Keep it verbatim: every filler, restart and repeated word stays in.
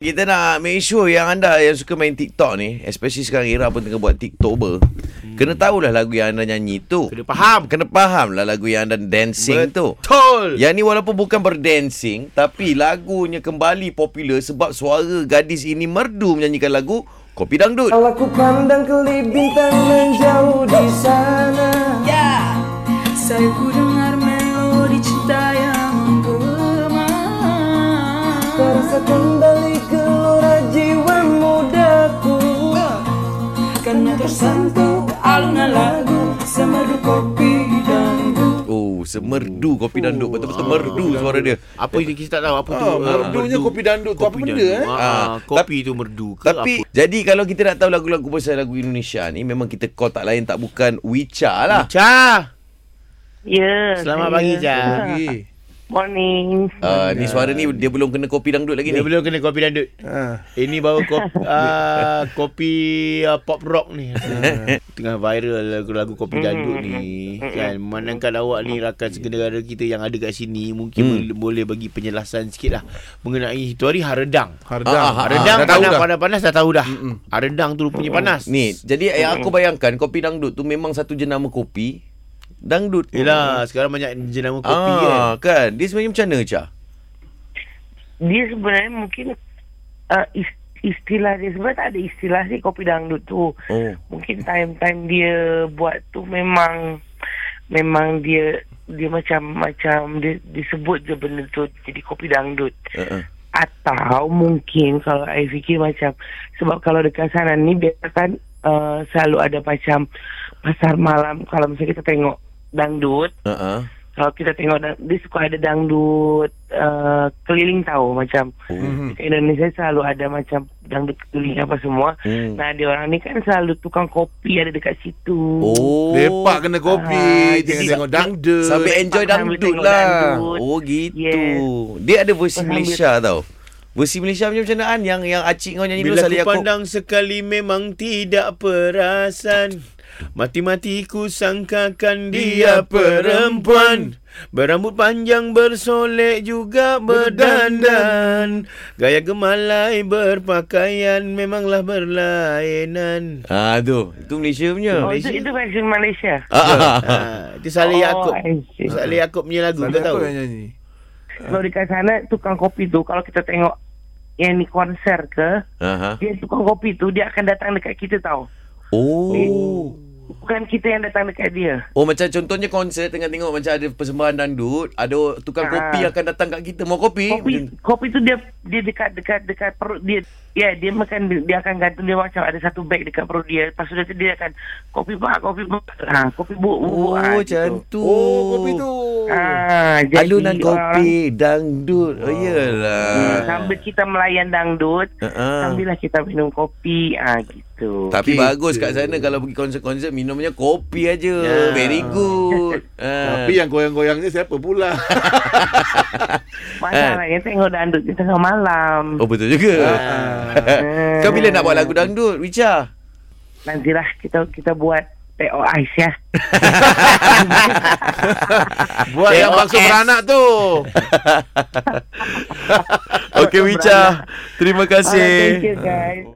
Kita nak make sure yang anda yang suka main TikTok ni, especially sekarang Ira pun tengah buat TikToker, hmm. kena tahulah lagu yang anda nyanyi tu. Kena faham. Kena faham lah lagu yang anda dancing. Betul. Tu Betul. Yang ni walaupun bukan berdancing, tapi lagunya kembali popular sebab suara gadis ini merdu menyanyikan lagu Kopi Dangdut. Kalau aku pandang kelip bintang menjauh di sana, yeah. saya ku dengar melodi cinta yang menggema. Terasa kembali gelora jiwa mudaku, karena tersentuh alunan lagu semerdu kopi dangdut. Oh, semerdu kopi dangdut. Betul-betul oh, merdu suara dia. Apa yang kita tak tahu apa oh, tu merdunya merdu. Kopi dangdut kopi tu apa benda eh? ah, Kopi tu merdu ke tapi, apa? Jadi kalau kita nak tahu lagu-lagu pasal lagu Indonesia ni, memang kita call tak lain tak bukan Wicha lah. Wicha. Ya. Yeah, selamat pagi, Jah. Pagi. Morning. Ah, uh, ni suara ni dia belum kena kopi dangdut lagi dia ni. Dia belum kena kopi dangdut. Ha. Ini baru kopi uh, kopi uh, pop rock ni. Uh, tengah viral lagu-lagu kopi dangdut ni. Kan, memandangkan awak ni rakan negara kita yang ada kat sini, mungkin hmm. boleh bagi penjelasan sikitlah mengenai itu hari haredang. Haredang. Ah, haredang ah, dah panas-panas dah tahu dah. Mm-mm. Haredang tu rupanya panas. Ni, jadi yang aku bayangkan kopi dangdut tu memang satu jenama kopi dangdut. Yelah, sekarang banyak jenama kopi ah, kan. kan. Dia sebenarnya macam mana, Cah? Dia sebenarnya mungkin uh, istilah dia sebenarnya tak ada istilah si kopi dangdut tu. Oh. Mungkin time-time dia buat tu memang memang dia dia macam macam dia disebut je benda tu jadi kopi dangdut. Uh-uh. Atau mungkin kalau I fikir macam sebab kalau dekat sana ni biasa kan uh, selalu ada macam pasar malam kalau misalnya kita tengok dangdut, uh-uh. kalau kita tengok dia suka ada dangdut uh, keliling tahu macam mm-hmm. Indonesia selalu ada macam dangdut keliling apa semua. Mm. Nah dia orang ni kan selalu tukang kopi ada dekat situ. Oh, lepak kena kopi, uh, dia tengok dangdut sambil enjoy dangdut lah. Dangdut. Oh gitu. Yes. Dia ada versi Malaysia tau. Versi Malaysia macam mana an yang yang acik kau nyanyi dulu Salih Yaakob. Bila aku pandang sekali memang tidak perasan. Mati-mati ku sangkakan dia perempuan. Berambut panjang bersolek juga berdandan. Gaya gemalai berpakaian memanglah berlainan. Ah tu, itu Malaysia punya. Oh, Malaysia. Itu, itu versi Malaysia. Ah, ah, ah. Itu Salih Yaakob. Oh, Salih Yaakob punya lagu kau tahu. Kalau dekat sana tukang kopi tu kalau kita tengok yang ni konser ke, uh-huh. dia tukang kopi tu dia akan datang dekat kita tau. Oh. Dia, bukan kita yang datang dekat dia. Oh, macam contohnya konser tengah tengok macam ada persembahan dangdut, ada tukang ha. kopi akan datang kat kita. Mau kopi? Kopi, kopi tu dia dia dekat dekat dekat perut dia. Ya, yeah, dia makan dia akan gantung dia macam ada satu beg dekat perut dia. Lepas tu dia, dia akan kopi pak, kopi pak. Ha, kopi bu. Oh, macam tu. Oh, kopi tu. Ah, ha, alunan kopi dangdut. Oh, iyalah. Hmm, sambil kita melayan dangdut, uh-uh. sambillah kita minum kopi. Ah, ha, gitu. Tapi gitu. Bagus kat sana kalau pergi konsert-konsert minumnya kopi aja. Yeah. Very good. Ha. Tapi yang goyang-goyangnya siapa pula? Masalahnya ha. tengok dangdut di tengah malam. Oh, betul juga. Ha. Ha. Kau bila nak buat lagu dangdut, Rica? Nantilah kita kita buat P O Aisyah. Buat yang bangsa beranak tu. Okey, Rica. Terima kasih. Oh, thank you guys.